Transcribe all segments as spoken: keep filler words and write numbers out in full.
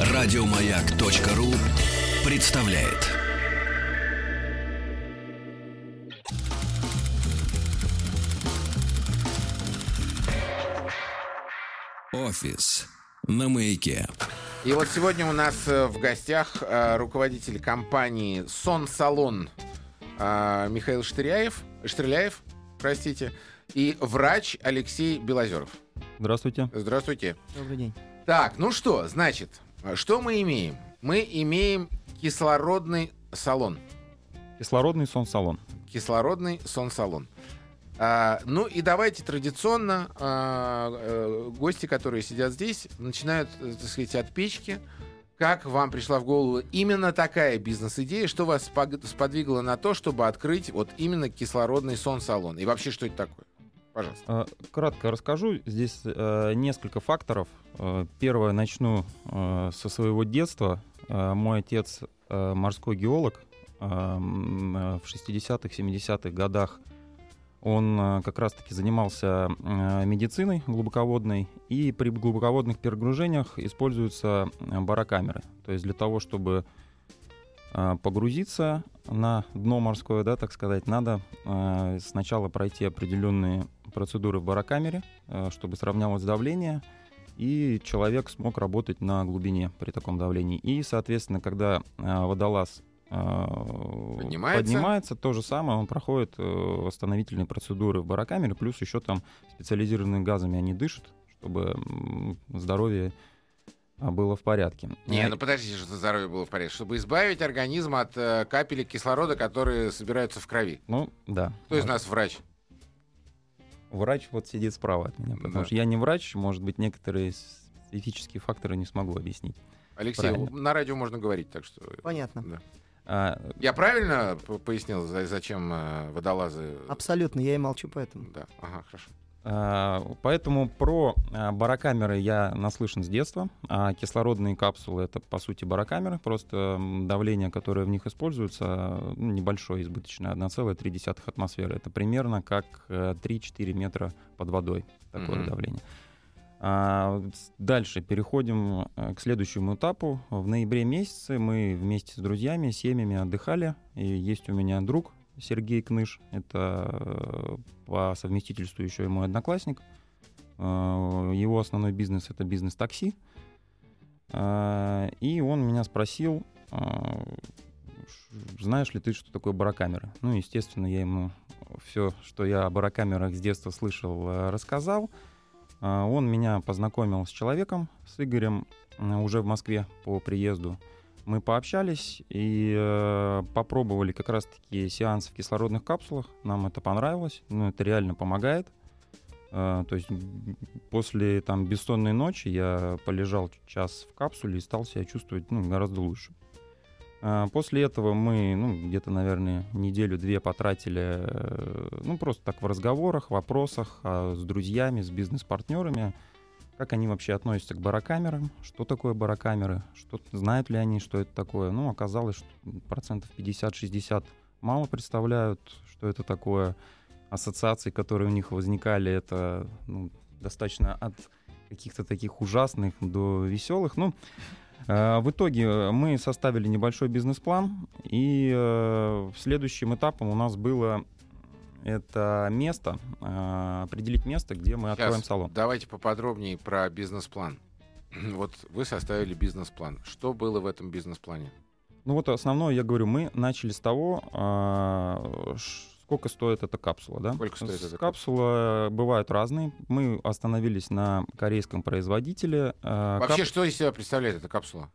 Радио Маяк.ру представляет. Офис на Маяке. И вот сегодня у нас в гостях руководитель компании «Сон Салон» Михаил Штыряев, Штыряев, простите, и врач Алексей Белозеров. Здравствуйте. Здравствуйте. Добрый день. Так, ну что, значит, что мы имеем? Мы имеем кислородный салон. Кислородный сон-салон. Кислородный сон-салон. А, ну и давайте традиционно а, а, гости, которые сидят здесь, начинают, так сказать, от печки. Как вам пришла в голову именно такая бизнес-идея? Что вас сподвигло на то, чтобы открыть вот именно кислородный сон-салон? И вообще, что это такое? Пожалуйста. Кратко расскажу. Здесь несколько факторов. Первое, начну со своего детства. Мой отец морской геолог. В шестидесятых, семидесятых годах он как раз-таки занимался медициной глубоководной, и при глубоководных перегружениях используются барокамеры. То есть для того, чтобы погрузиться на дно морское, да, так сказать, надо сначала пройти определенные процедуры в барокамере, чтобы сравнялось давление, и человек смог работать на глубине при таком давлении. И, соответственно, когда водолаз Поднимается. поднимается, то же самое, он проходит восстановительные процедуры в барокамере, плюс еще там специализированными газами они дышат, чтобы здоровье было в порядке. Не, ну подождите, что здоровье было в порядке. Чтобы избавить организм от капелек кислорода, которые собираются в крови. Ну, да. Кто из нас врач? Врач вот сидит справа от меня, потому да. что я не врач, может быть, некоторые специфические факторы не смогу объяснить. Алексей, правильно. На радио можно говорить, так что... Понятно. Да. А... Я правильно пояснил, зачем водолазы... Абсолютно, я и молчу поэтому. Да, ага, хорошо. А, поэтому про барокамеры я наслышан с детства. А кислородные капсулы — это, по сути, барокамеры. Просто давление, которое в них используется, небольшое, избыточное, одна целая три десятых атмосферы. Это примерно как три-четыре метра под водой такое mm-hmm. давление. Дальше переходим к следующему этапу. В ноябре месяце мы вместе с друзьями, семьями отдыхали. И есть у меня друг Сергей Кныш. Это по совместительству еще и мой одноклассник. Его основной бизнес — это бизнес такси. И он меня спросил, знаешь ли ты, что такое барокамеры? Ну, естественно, я ему все, что я о барокамерах с детства слышал, рассказал. Он меня познакомил с человеком, с Игорем, уже в Москве по приезду. Мы пообщались и попробовали как раз-таки сеанс в кислородных капсулах. Нам это понравилось, ну, это реально помогает. То есть после там бессонной ночи я полежал час в капсуле и стал себя чувствовать, ну, гораздо лучше. После этого мы, ну, где-то, наверное, неделю-две потратили, ну, просто так в разговорах, вопросах с друзьями, с бизнес-партнерами, как они вообще относятся к барокамерам, что такое барокамеры, что, знают ли они, что это такое. Ну, оказалось, что процентов пятьдесят-шестьдесят мало представляют, что это такое. Ассоциации, которые у них возникали, это, ну, достаточно от каких-то таких ужасных до веселых, ну... В итоге мы составили небольшой бизнес-план, и э, следующим этапом у нас было это место, э, определить место, где мы Сейчас откроем салон. Давайте поподробнее про бизнес-план. Вот вы составили бизнес-план. Что было в этом бизнес-плане? Ну вот основное, я говорю, мы начали с того, э, сколько стоит эта капсула. Да? Сколько стоит эта капсула? Капсулы бывают разные. Мы остановились на корейском производителе. Вообще, Кап... что из себя представляет эта капсула?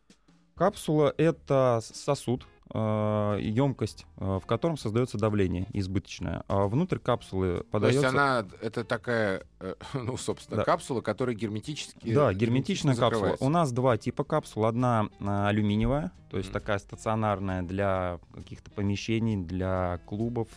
Капсула — это сосуд, емкость, в котором создается давление избыточное. А внутрь капсулы подается... То есть она, это такая, ну, собственно, да. капсула, которая герметически... Да, герметичная капсула. У нас два типа капсул. Одна алюминиевая, то есть mm. такая стационарная для каких-то помещений, для клубов,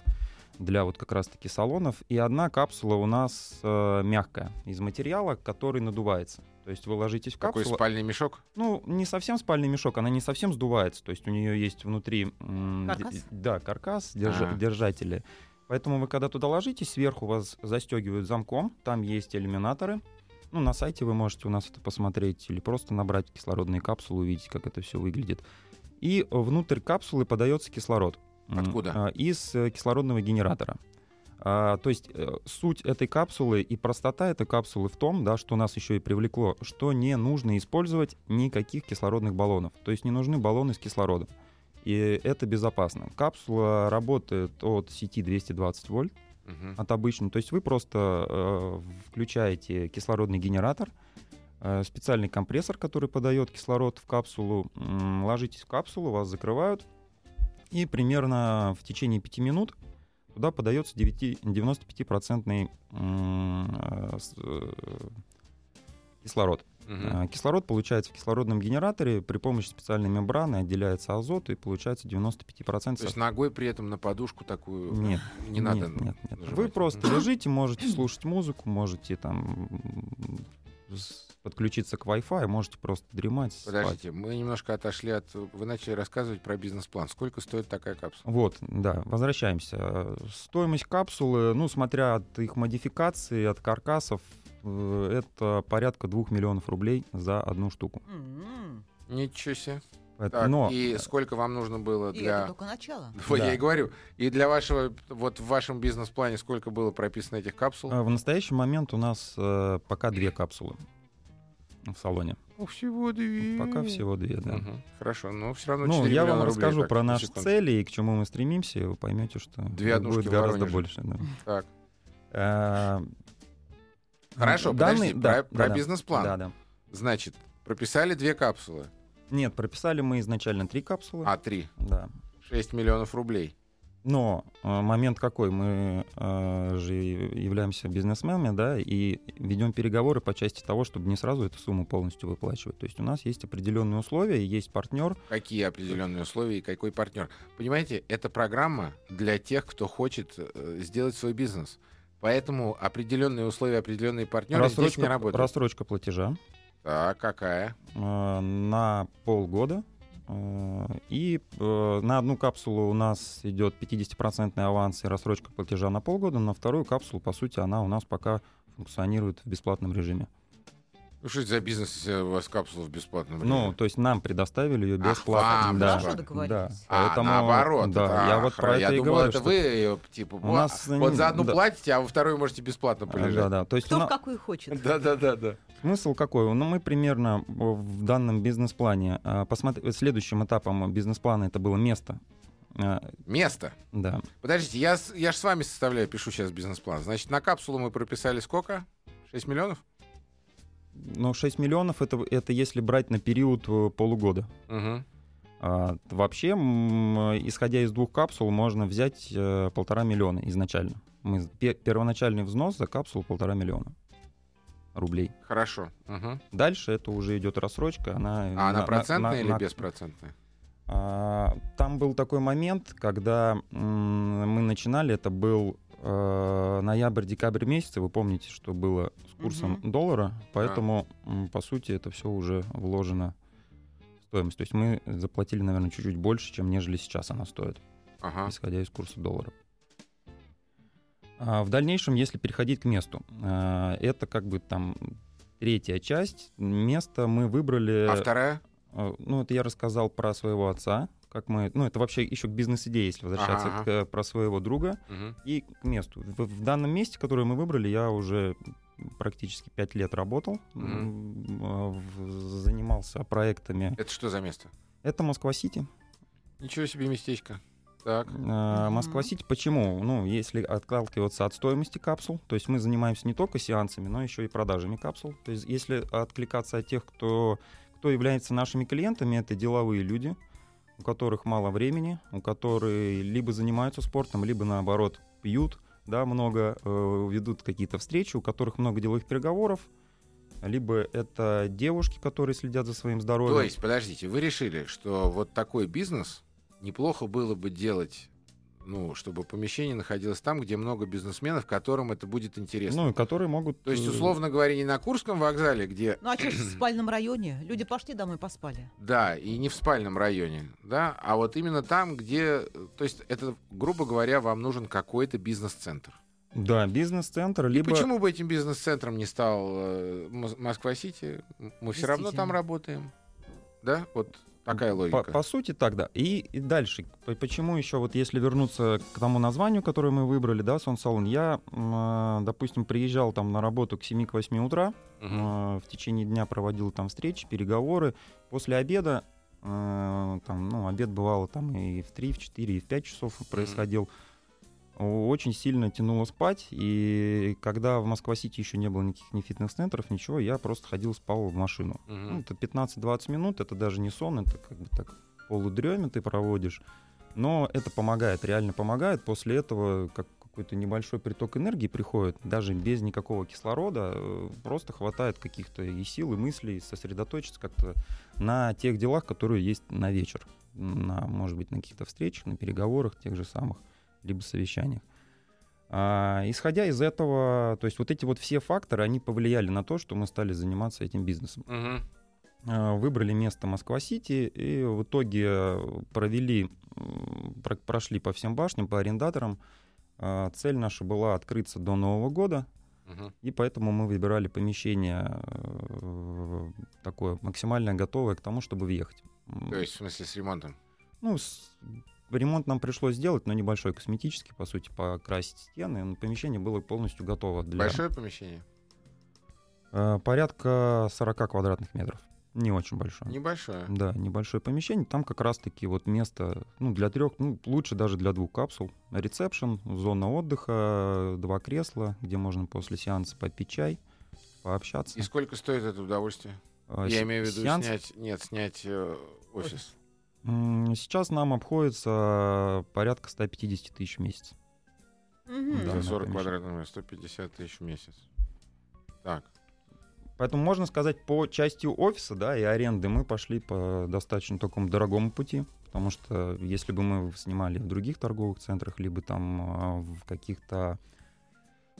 для вот как раз-таки салонов. И одна капсула у нас э, мягкая, из материала, который надувается. То есть вы ложитесь в капсулу. Такой спальный мешок? Ну, не совсем спальный мешок, она не совсем сдувается. То есть у нее есть внутри... М- каркас? Д- да, каркас, держ- а. держатели. Поэтому вы когда туда ложитесь, сверху вас застегивают замком, там есть иллюминаторы. Ну, на сайте вы можете у нас это посмотреть или просто набрать кислородные капсулы, увидеть, как это все выглядит. И внутрь капсулы подается кислород. Откуда? Из кислородного генератора. То есть суть этой капсулы и простота этой капсулы в том, да, что нас еще и привлекло, что не нужно использовать никаких кислородных баллонов. То есть не нужны баллоны с кислородом. И это безопасно. Капсула работает от сети двести двадцать вольт, угу. от обычной. То есть вы просто э, включаете кислородный генератор, э, специальный компрессор, который подает кислород в капсулу. М-м, ложитесь в капсулу, вас закрывают. И примерно в течение пяти минут туда подается девяносто пять процентов кислород. Угу. Кислород получается в кислородном генераторе, при помощи специальной мембраны отделяется азот, и получается девяносто пять процентов. То есть ногой при этом на подушку такую нет, не нет, надо нет, нет. Вы просто лежите, можете слушать музыку, можете там подключиться к Wi-Fi, можете просто дремать. Подождите, спать. Мы немножко отошли от... Вы начали рассказывать про бизнес-план. Сколько стоит такая капсула? Вот, да, возвращаемся. Стоимость капсулы, ну, смотря от их модификации, от каркасов, это порядка двух миллионов рублей за одну штуку. Ничего себе. Так, но... И сколько вам нужно было для... И это только начало. Вот да. Я и говорю. И для вашего, вот в вашем бизнес-плане сколько было прописано этих капсул? В настоящий момент у нас э, пока две капсулы в салоне. Всего две. Пока всего две, да. Угу. Хорошо, но все равно четыре ну, я вам расскажу рублей, про наши цели и к чему мы стремимся, и вы поймете, что две будет гораздо больше. Да. Так. А- Хорошо, данные, подожди, да, про, да, про да, бизнес-план. Да, да. Значит, прописали две капсулы. Нет, прописали мы изначально три капсулы. А, три. Да. шесть миллионов рублей. Но э, момент какой? Мы э, же являемся бизнесменами, да, и ведем переговоры по части того, чтобы не сразу эту сумму полностью выплачивать. То есть у нас есть определенные условия, есть партнер. Какие определенные условия и какой партнер? Понимаете, это программа для тех, кто хочет э, сделать свой бизнес. Поэтому определенные условия, определенные партнеры рассрочка, здесь не работают. Рассрочка платежа. Так, какая? Э, на полгода. Э, и э, на одну капсулу у нас идет пятьдесят процентов аванс и рассрочка платежа на полгода. На вторую капсулу, по сути, она у нас пока функционирует в бесплатном режиме. Ну, что это за бизнес, если у вас капсула в бесплатном режиме? Ну, то есть нам предоставили ее бесплатно. Ах, да. Хорошо договорились. Да. А, поэтому, наоборот. Да, да, я вот про я это думал, и говорю. Это что... вы ее, типа, у нас... вот за одну да. платите, а во вторую можете бесплатно полежать. Да, да. То есть кто на... в какую хочет. Да-да-да. да. Смысл какой? Ну, мы примерно в данном бизнес-плане... Посмотри... Следующим этапом бизнес-плана это было место. Место? Да. Подождите, я, я же с вами составляю, пишу сейчас бизнес-план. Значит, на капсулу мы прописали сколько? шесть миллионов? Но шесть миллионов это, это если брать на период полугода. Угу. А, вообще, исходя из двух капсул, можно взять полтора миллиона изначально. Мы, первоначальный взнос за капсулу полтора миллиона рублей. Хорошо. Угу. Дальше это уже идет рассрочка. Она, а она на, процентная на, на, или на... беспроцентная? А, там был такой момент, когда м- мы начинали, это был ноябрь-декабрь месяц, вы помните, что было с курсом угу. доллара, поэтому, а. по сути, это все уже вложено в стоимость. То есть мы заплатили, наверное, чуть-чуть больше, чем нежели сейчас она стоит, ага. исходя из курса доллара. А в дальнейшем, если переходить к месту, это как бы там третья часть. Место мы выбрали... А вторая? Ну, это я рассказал про своего отца. Как мы, ну, это вообще еще к бизнес-идее, если возвращаться ага. к, про своего друга угу. и к месту. В, в данном месте, которое мы выбрали, я уже практически пять лет работал, угу. занимался проектами. Это что за место? Это Москва-Сити. Ничего себе местечко. Так. А, Москва-Сити. Почему? Ну, если отталкиваться от стоимости капсул, то есть мы занимаемся не только сеансами, но еще и продажами капсул. То есть если откликаться от тех, кто, кто является нашими клиентами, это деловые люди, у которых мало времени, у которых либо занимаются спортом, либо, наоборот, пьют, да, много, э, ведут какие-то встречи, у которых много деловых переговоров, либо это девушки, которые следят за своим здоровьем. То есть, подождите, вы решили, что вот такой бизнес неплохо было бы делать, ну, чтобы помещение находилось там, где много бизнесменов, которым это будет интересно. Ну, и которые могут... То есть, условно говоря, не на Курском вокзале, где... Ну, а что же в спальном районе? Люди пошли домой, поспали. Да, и не в спальном районе, да, а вот именно там, где... То есть, это, грубо говоря, вам нужен какой-то бизнес-центр. Да, бизнес-центр. Либо... Почему бы этим бизнес-центром не стал э, Москва-Сити? Мы все равно там работаем. Да, вот такая логика. По, по сути, так, да. И, и дальше. Почему еще, вот если вернуться к тому названию, которое мы выбрали, да, Сон Салон, я, э, допустим, приезжал там на работу к семи-восьми утра, угу. э, в течение дня проводил там встречи, переговоры. После обеда, э, там, ну, обед бывало там и в три, в четыре, и в пять часов угу. происходил. Очень сильно тянуло спать, и когда в Москва-Сити еще не было никаких ни фитнес-центров, ничего, я просто ходил, спал в машину. Uh-huh. Ну, это пятнадцать-двадцать минут, это даже не сон, это как бы так полудрёме ты проводишь, но это помогает, реально помогает. После этого как какой-то небольшой приток энергии приходит, даже без никакого кислорода, просто хватает каких-то и сил, и мыслей, сосредоточиться как-то на тех делах, которые есть на вечер, на, может быть, на каких-то встречах, на переговорах тех же самых, либо совещаниях. А, исходя из этого, то есть вот эти вот все факторы, они повлияли на то, что мы стали заниматься этим бизнесом. Uh-huh. А, выбрали место Москва-Сити и в итоге провели, про, прошли по всем башням, по арендаторам. А, цель наша была открыться до Нового года, uh-huh. и поэтому мы выбирали помещение э, такое максимально готовое к тому, чтобы въехать. То есть в смысле с ремонтом? Ну, с... Ремонт нам пришлось сделать, но небольшой, косметический, по сути, покрасить стены. Но помещение было полностью готово. Для... Большое помещение? Э, порядка сорок квадратных метров. Не очень большое. Небольшое? Да, небольшое помещение. Там как раз-таки вот место, ну, для трех, ну, лучше даже для двух капсул. Ресепшн, зона отдыха, два кресла, где можно после сеанса попить чай, пообщаться. И сколько стоит это удовольствие? Э, Я с... имею в виду сеанс? снять... Нет, снять э, офис. Сейчас нам обходится порядка сто пятьдесят тысяч в месяц. Mm-hmm. Да, сорок квадратных метров, сто пятьдесят тысяч в месяц. Так. Поэтому можно сказать, по части офиса, да, и аренды мы пошли по достаточно такому дорогому пути, потому что если бы мы снимали в других торговых центрах, либо там в каких-то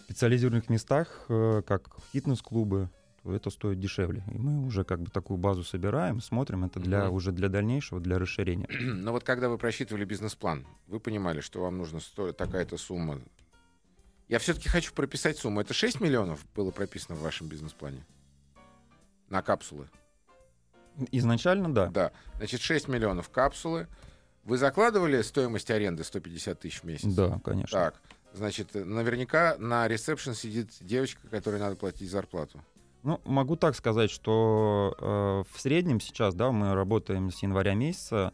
специализированных местах, как фитнес-клубы, это стоит дешевле. И мы уже как бы такую базу собираем, смотрим. Это для, mm-hmm. уже для дальнейшего, для расширения. Но вот когда вы просчитывали бизнес-план, вы понимали, что вам нужна сто... такая-то сумма. Я все-таки хочу прописать сумму. Это шесть миллионов было прописано в вашем бизнес-плане? На капсулы? Изначально, да. Да. Значит, шесть миллионов капсулы. Вы закладывали стоимость аренды сто пятьдесят тысяч в месяц? Да, конечно. Так. Значит, наверняка на ресепшн сидит девочка, которой надо платить зарплату. Ну, могу так сказать, что э, в среднем сейчас, да, мы работаем с января месяца,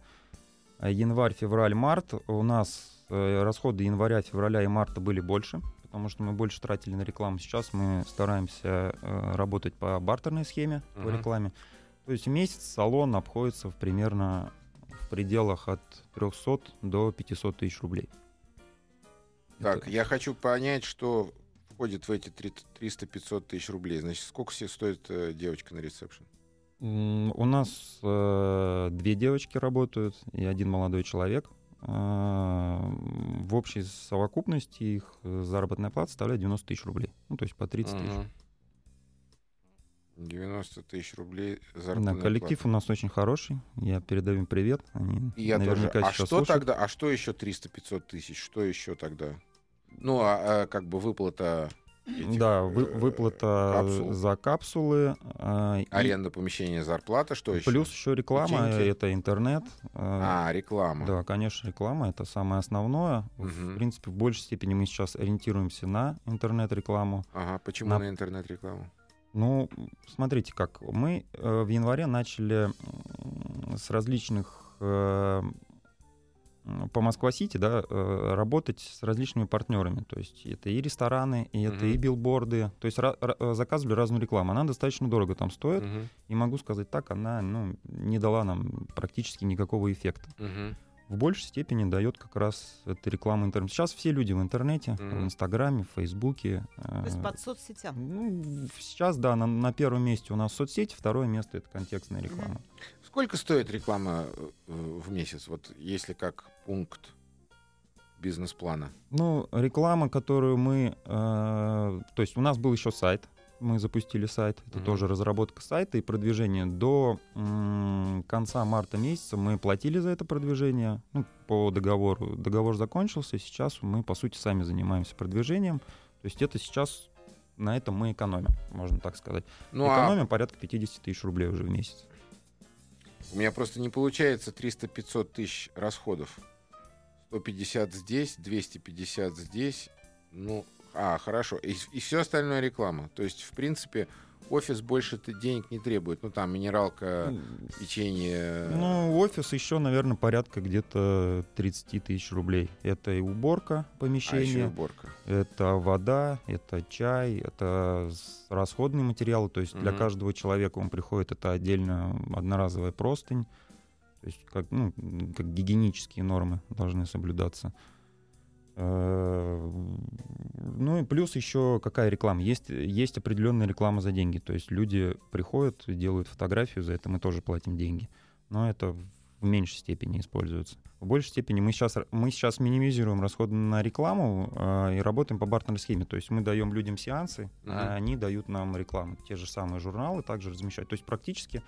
январь, февраль, март, у нас э, расходы января, февраля и марта были больше, потому что мы больше тратили на рекламу. Сейчас мы стараемся э, работать по бартерной схеме, uh-huh. по рекламе. То есть в месяц салон обходится в примерно в пределах от трёхсот до пятисот тысяч рублей. Так, Это... я хочу понять, что... входит в эти триста-пятьсот тысяч рублей. Значит, сколько себе стоит э, девочка на ресепшн? У нас э, две девочки работают и один молодой человек. Э, в общей совокупности их заработная плата составляет девяносто тысяч рублей. Ну, то есть по тридцать тысяч. Uh-huh. девяносто тысяч рублей заработная да, коллектив плата. У нас очень хороший. Я передаю им привет. Они Я наверняка тоже. А что слушают. Тогда? А что еще триста-пятьсот тысяч? Что еще тогда? Ну, а, а как бы выплата... Этих, да, вы, выплата капсул. За капсулы. А, аренда помещения, зарплата, что еще? Плюс еще реклама, деньги? Это интернет. А, реклама. Да, конечно, реклама, это самое основное. Угу. В принципе, в большей степени мы сейчас ориентируемся на интернет-рекламу. Ага, почему на, на интернет-рекламу? Ну, смотрите как. Мы э, в январе начали э, с различных... Э, по Москва-Сити, да, работать с различными партнерами. То есть это и рестораны, и это uh-huh. и билборды. То есть ra- ra- заказывали разную рекламу. Она достаточно дорого там стоит. Uh-huh. И могу сказать так, она ну, не дала нам практически никакого эффекта. Uh-huh. В большей степени дает как раз эта реклама интернета. Сейчас все люди в интернете, uh-huh. в Инстаграме, в Фейсбуке. То есть под соцсетям? Ну, сейчас, да, на, на первом месте у нас соцсети, второе место — это контекстная реклама. Uh-huh. Сколько стоит реклама в месяц, вот если как пункт бизнес-плана? Ну, реклама, которую мы... Э, то есть у нас был еще сайт, мы запустили сайт, это mm-hmm. тоже разработка сайта и продвижение. До м- конца марта месяца мы платили за это продвижение, ну, по договору. Договор закончился, сейчас мы, по сути, сами занимаемся продвижением. То есть это сейчас, на этом мы экономим, можно так сказать. Ну, экономим а... порядка пятьдесят тысяч рублей уже в месяц. У меня просто не получается триста-пятьсот тысяч расходов. сто пятьдесят здесь, двести пятьдесят здесь. Ну, а, хорошо. И, и все остальное реклама. То есть, в принципе, офис больше денег не требует. Ну, там минералка, печенье. Ну, офис еще, наверное, порядка где-то тридцать тысяч рублей. Это и уборка помещения. А еще уборка. Это вода, это чай, это расходные материалы. То есть, угу. для каждого человека он приходит, это отдельно одноразовая простынь. То есть, как, ну, как гигиенические нормы должны соблюдаться. Ну и плюс еще какая реклама. Есть, есть определенная реклама за деньги. То есть люди приходят, делают фотографию, за это мы тоже платим деньги. Но это в меньшей степени используется. В большей степени мы сейчас, мы сейчас минимизируем расходы на рекламу э, и работаем по партнер-схеме. То есть мы даем людям сеансы, mm-hmm. а они дают нам рекламу. Те же самые журналы также размещают. То есть практически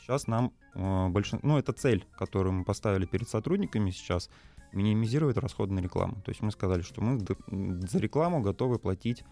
сейчас нам э, большинство... Ну это цель, которую мы поставили перед сотрудниками сейчас, минимизировать расходы на рекламу. То есть мы сказали, что мы за рекламу готовы платить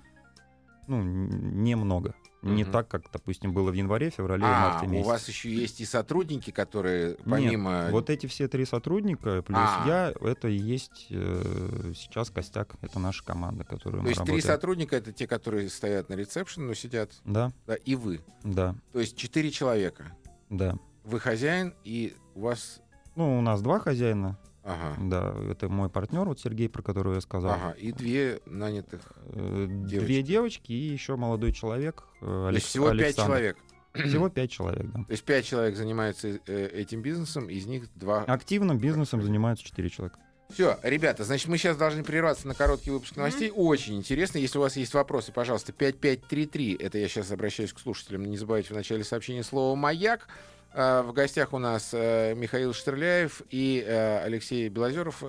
ну, немного. Mm-hmm. Не так, как, допустим, было в январе, феврале, а, марте месяце. У вас еще есть и сотрудники, которые помимо... Нет, вот эти все три сотрудника, плюс а. я, это и есть э, сейчас костяк, это наша команда, которую мы работаем. То есть три сотрудника — это те, которые стоят на ресепшн, но сидят? Да. Да. И вы? Да. То есть четыре человека? Да. Вы хозяин, и у вас... Ну, у нас два хозяина. Ага. Да, это мой партнер, вот Сергей, про которого я сказал. Ага, и две нанятых девочки. Две девочки и еще молодой человек. То есть всего пять человек? Всего пять человек, да. То есть пять человек занимаются этим бизнесом, из них два... Активным бизнесом занимаются четыре человека. Все, ребята, значит, мы сейчас должны прерваться на короткий выпуск новостей. Mm-hmm. Очень интересно. Если у вас есть вопросы, пожалуйста, пять пять три три. Это я сейчас обращаюсь к слушателям. Не забывайте в начале сообщения слово «Маяк». В гостях у нас Михаил Штыряев и Алексей Белозеров,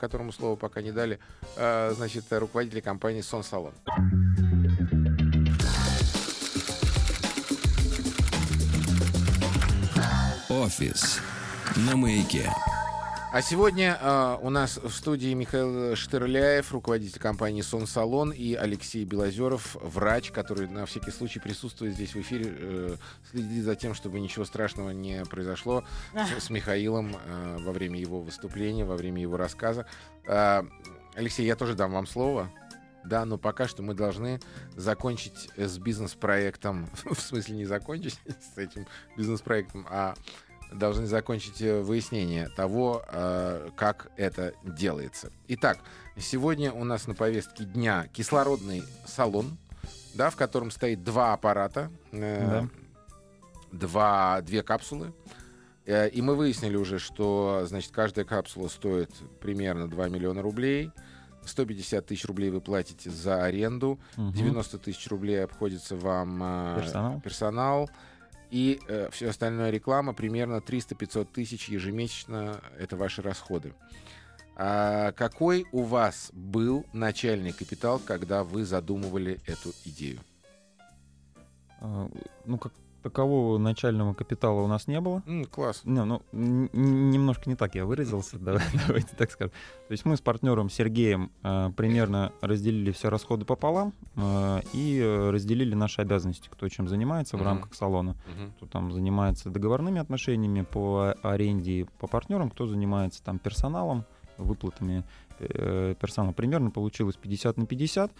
которому слово пока не дали, значит, руководители компании «Сон Салон». Офис на маяке. А сегодня э, у нас в студии Михаил Штыряев, руководитель компании «Сон Салон», и Алексей Белозеров, врач, который на всякий случай присутствует здесь в эфире, э, следит за тем, чтобы ничего страшного не произошло с, с Михаилом э, во время его выступления, во время его рассказа. Э, Алексей, я тоже дам вам слово. Да, но пока что мы должны закончить с бизнес-проектом. В смысле, не закончить с этим бизнес-проектом, а... должны закончить выяснение того, как это делается. Итак, сегодня у нас на повестке дня кислородный салон, да, в котором стоит два аппарата, да. два, две капсулы. И мы выяснили уже, что, значит, каждая капсула стоит примерно два миллиона рублей. сто пятьдесят тысяч рублей вы платите за аренду. Угу. девяносто тысяч рублей обходится вам персонал. персонал. И э, все остальное реклама, примерно триста-пятьсот тысяч ежемесячно — это ваши расходы. А какой у вас был начальный капитал, когда вы задумывали эту идею? Ну, как такового начального капитала у нас не было. Mm, класс. Не, ну, н- немножко не так я выразился, давайте так скажем. То есть мы с партнером Сергеем примерно разделили все расходы пополам и разделили наши обязанности, кто чем занимается в рамках салона. Кто там занимается договорными отношениями по аренде по партнерам, кто занимается там персоналом, выплатами персонала. Примерно получилось пятьдесят на пятьдесят.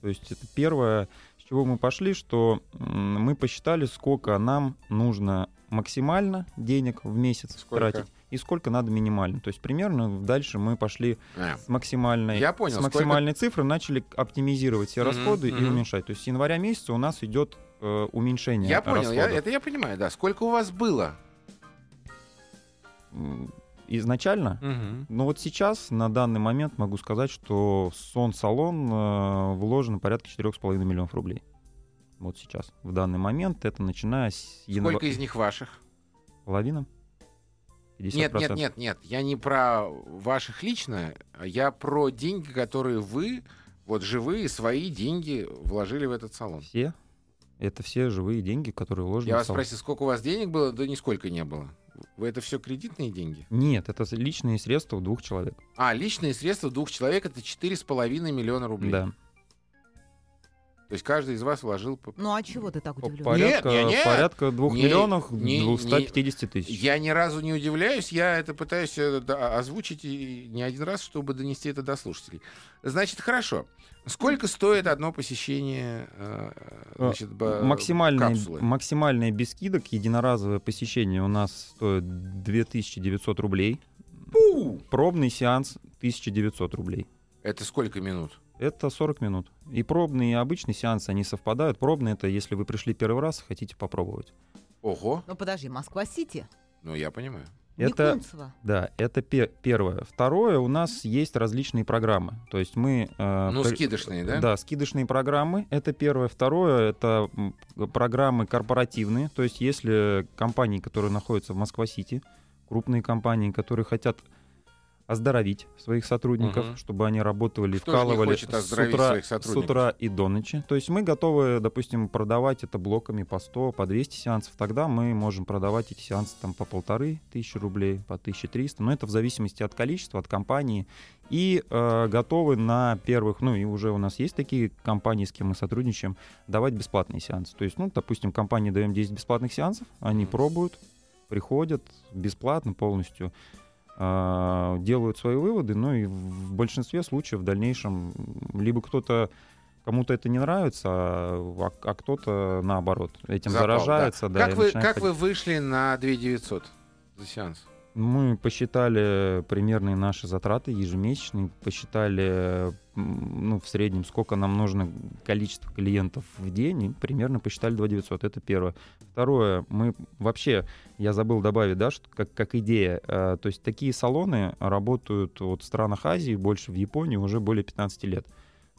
То есть это первое... мы пошли, что мы посчитали, сколько нам нужно максимально денег в месяц сколько? тратить и сколько надо минимально. То есть примерно дальше мы пошли а. с максимальной, Я понял, с максимальной цифры, начали оптимизировать все mm-hmm, расходы mm-hmm. и уменьшать. То есть с января месяца у нас идет э, уменьшение Я понял, я, это я понимаю, да. Сколько у вас было? Изначально, угу. но вот сейчас, на данный момент, могу сказать, что в «Сон Салон» э, вложено порядка четыре с половиной миллионов рублей. Вот сейчас, в данный момент, это начиная с... Сколько янва... из них ваших? Половина? пятьдесят процентов. Нет, нет, нет, нет, я не про ваших лично, я про деньги, которые вы, вот живые, свои деньги вложили в этот салон. Все? Это все живые деньги, которые вложены я в салон. Я вас спросил, сколько у вас денег было, да нисколько не было. Вы это все кредитные деньги? Нет, это личные средства двух человек. А, личные средства двух человек — это четыре с половиной миллиона рублей. Да. То есть каждый из вас вложил... Ну а чего ты так удивлен? Порядка, нет, нет, нет. порядка двух не, миллионов двухсот пятидесяти тысяч. Я ни разу не удивляюсь, я это пытаюсь озвучить не один раз, чтобы донести это до слушателей. Значит, хорошо. Сколько стоит одно посещение, значит, капсулы? Максимальное без скидок, единоразовое посещение у нас стоит две тысячи девятьсот рублей. Пу! Пробный сеанс тысяча девятьсот рублей. Это сколько минут? Это сорок минут. И пробный, и обычный сеанс, они совпадают. Пробный — это если вы пришли первый раз и хотите попробовать. Ого! Ну подожди, Москва-Сити. Ну я понимаю. Это, да, это пе- первое. Второе, у нас есть различные программы. То есть мы... Э, ну, при... скидочные, да? Да, скидочные программы. Это первое. Второе, это программы корпоративные. То есть если компании, которые находятся в Москва-Сити, крупные компании, которые хотят... оздоровить своих сотрудников, угу. чтобы они работали, кто вкалывали с утра, с утра и до ночи. То есть мы готовы, допустим, продавать это блоками по сто, по двести сеансов. Тогда мы можем продавать эти сеансы там, по полторы тысячи рублей, по тысяче триста. Но это в зависимости от количества, от компании. И э, готовы на первых, ну и уже у нас есть такие компании, с кем мы сотрудничаем, давать бесплатные сеансы. То есть, ну, допустим, компании даем десять бесплатных сеансов, они угу. пробуют, приходят бесплатно полностью, делают свои выводы, ну и в большинстве случаев в дальнейшем либо кто-то, кому-то это не нравится, а, а кто-то наоборот этим Запал, заражается. Да. Да, как вы, как вы вышли на две тысячи девятьсот за сеанс? Мы посчитали примерные наши затраты ежемесячные, посчитали, ну, в среднем, сколько нам нужно количество клиентов в день, и примерно посчитали две тысячи девятьсот. Это первое. Второе, мы вообще, я забыл добавить, да, что как, как идея, э, то есть такие салоны работают вот в странах Азии, больше в Японии, уже более пятнадцати лет.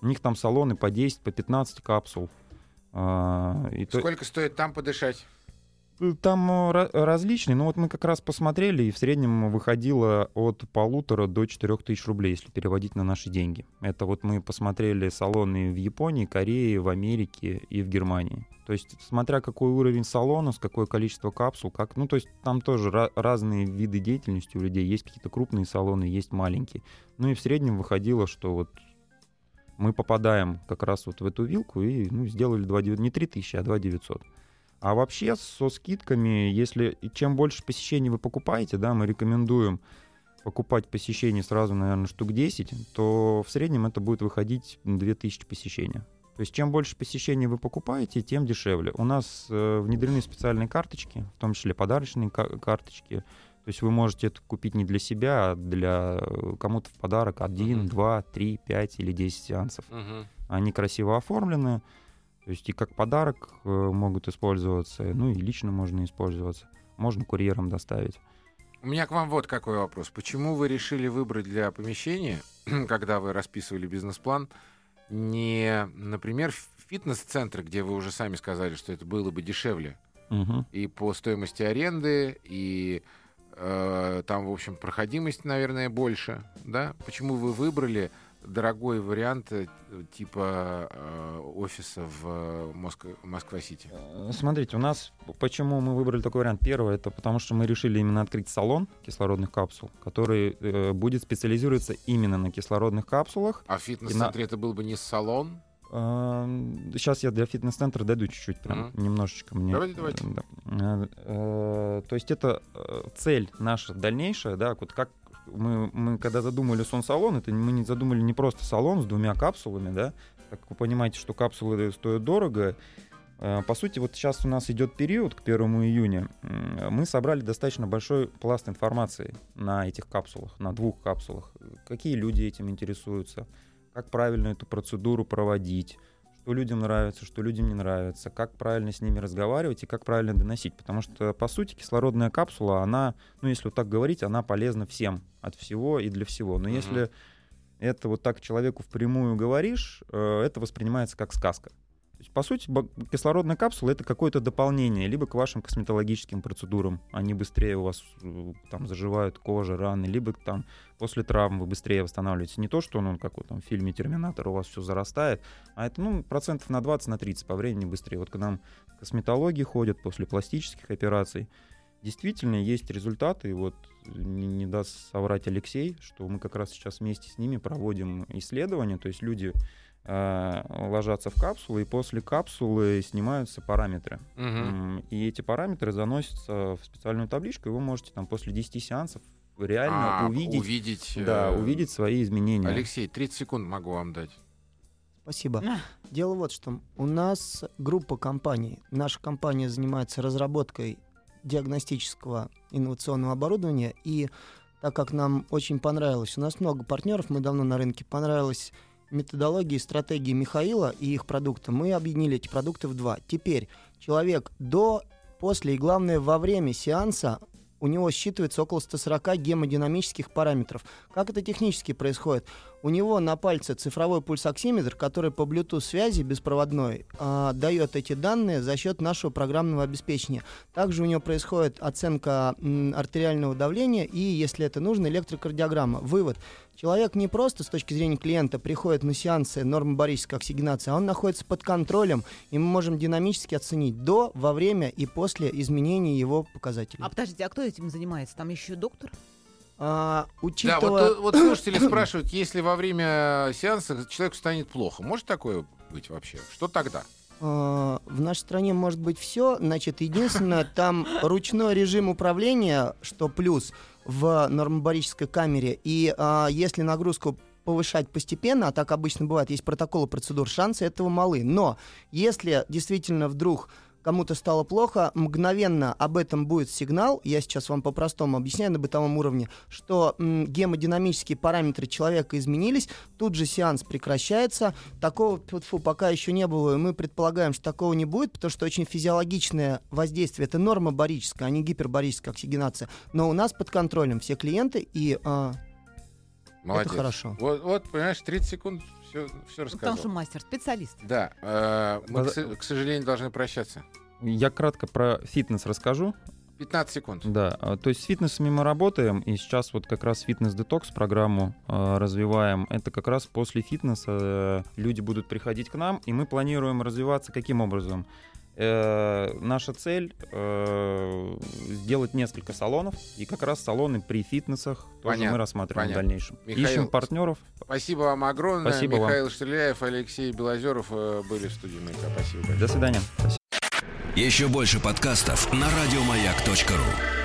У них там салоны по десять, по пятнадцать капсул. Э, и сколько то... стоит там подышать? Там различные, но вот мы как раз посмотрели, и в среднем выходило от полутора до четырех тысяч рублей, если переводить на наши деньги. Это вот мы посмотрели салоны в Японии, Корее, в Америке и в Германии. То есть смотря какой уровень салона, с какое количество капсул, как, ну то есть там тоже ra- разные виды деятельности у людей. Есть какие-то крупные салоны, есть маленькие. Ну и в среднем выходило, что вот мы попадаем как раз вот в эту вилку и, ну, сделали два, не три тысячи, а две тысячи девятьсот. А вообще со скидками, если чем больше посещений вы покупаете, да, мы рекомендуем покупать посещений сразу, наверное, штук десять, то в среднем это будет выходить две тысячи посещений. То есть чем больше посещений вы покупаете, тем дешевле. У нас э, внедрены специальные карточки, в том числе подарочные ка- карточки. То есть вы можете это купить не для себя, а для кому-то в подарок один, два, три, пять или десять сеансов. Uh-huh. Они красиво оформлены. То есть и как подарок э, могут использоваться, ну и лично можно использоваться. Можно курьером доставить. У меня к вам вот какой вопрос. Почему вы решили выбрать для помещения, когда вы расписывали бизнес-план, не, например, фитнес-центр, где вы уже сами сказали, что это было бы дешевле? Угу. И по стоимости аренды, и э, там, в общем, проходимость, наверное, больше. Да? Почему вы выбрали... дорогой вариант типа э, офиса в Моск- Москва-Сити? Смотрите, у нас... Почему мы выбрали такой вариант? Первое, это потому что мы решили именно открыть салон кислородных капсул, который э, будет специализироваться именно на кислородных капсулах. А в фитнес-центре на... это был бы не салон? Э, сейчас я для фитнес-центра дойду чуть-чуть, прям uh-huh. немножечко. Мне... Давайте, давайте. Да. Э, э, то есть это цель наша дальнейшая, да, вот как Мы, мы когда задумали Сон Салон, это мы не задумали не просто салон с двумя капсулами, да, так вы понимаете, что капсулы стоят дорого. По сути, вот сейчас у нас идет период к первому июня. Мы собрали достаточно большой пласт информации на этих капсулах, на двух капсулах. Какие люди этим интересуются, как правильно эту процедуру проводить, что людям нравится, что людям не нравится, как правильно с ними разговаривать и как правильно доносить. Потому что, по сути, кислородная капсула, она, ну, если вот так говорить, она полезна всем, от всего и для всего. Но mm-hmm. если это вот так человеку впрямую говоришь, это воспринимается как сказка. То есть, по сути, кислородная капсула — это какое-то дополнение либо к вашим косметологическим процедурам. Они быстрее у вас там заживают кожа, раны, либо там после травм вы быстрее восстанавливаетесь. Не то, что, ну, как вот, там, в фильме «Терминатор» у вас все зарастает, а это, ну, процентов на двадцать-тридцать по времени быстрее. Вот к нам косметологи ходят после пластических операций. Действительно, есть результаты, и вот не, не даст соврать Алексей, что мы как раз сейчас вместе с ними проводим исследования, то есть люди ложатся в капсулы, и после капсулы снимаются параметры. Угу. И эти параметры заносятся в специальную табличку, и вы можете там после десяти сеансов реально а, увидеть, увидеть, да, э... увидеть свои изменения. Алексей, тридцать секунд могу вам дать. Спасибо. Дело вот в том, у нас группа компаний. Наша компания занимается разработкой диагностического инновационного оборудования, и так как нам очень понравилось, у нас много партнеров, мы давно на рынке, понравилась методологии и стратегии Михаила и их продукта, мы объединили эти продукты в два. Теперь человек до, после и, главное, во время сеанса у него считывается около ста сорока гемодинамических параметров. Как это технически происходит? У него на пальце цифровой пульсоксиметр, который по Bluetooth-связи беспроводной э, дает эти данные за счет нашего программного обеспечения. Также у него происходит оценка м, артериального давления и, если это нужно, электрокардиограмма. Вывод. Человек не просто с точки зрения клиента приходит на сеансы нормобарической оксигенации, а он находится под контролем, и мы можем динамически оценить до, во время и после изменения его показателей. А подождите, а кто этим занимается? Там еще доктор? А, учитывая... Да, вот, вот слушатели спрашивают, если во время сеанса человеку станет плохо, может такое быть вообще? Что тогда? В нашей стране может быть все. Значит, единственное, там ручной режим управления, что плюс в нормобарической камере. И а, если нагрузку повышать постепенно, а так обычно бывает, есть протоколы процедур, шансы этого малы. Но если действительно вдруг кому-то стало плохо, мгновенно об этом будет сигнал, я сейчас вам по-простому объясняю на бытовом уровне, что м, гемодинамические параметры человека изменились, тут же сеанс прекращается, такого фу, пока еще не было, и мы предполагаем, что такого не будет, потому что очень физиологичное воздействие, это норма барическая, а не гипербарическая оксигенация, но у нас под контролем все клиенты, и а, это хорошо. Вот, вот, понимаешь, тридцать секунд... Все, все рассказал. Потому что мастер, специалист. Да. Э, мы, к, к сожалению, должны прощаться. Я кратко про фитнес расскажу. пятнадцать секунд. Да. То есть с фитнесами мы работаем, и сейчас вот как раз фитнес-детокс программу э, развиваем. Это как раз после фитнеса э, люди будут приходить к нам, и мы планируем развиваться каким образом? Э, наша цель э, сделать несколько салонов, и как раз салоны при фитнесах тоже понятно, мы рассматриваем понятно. В дальнейшем. Михаил, ищем партнеров. Спасибо вам огромное. Спасибо Михаил вам. Штыряев, Алексей Белозеров были в студии «Маяка». Спасибо большое. До свидания. Спасибо. Еще больше подкастов на радио маяк точка ру.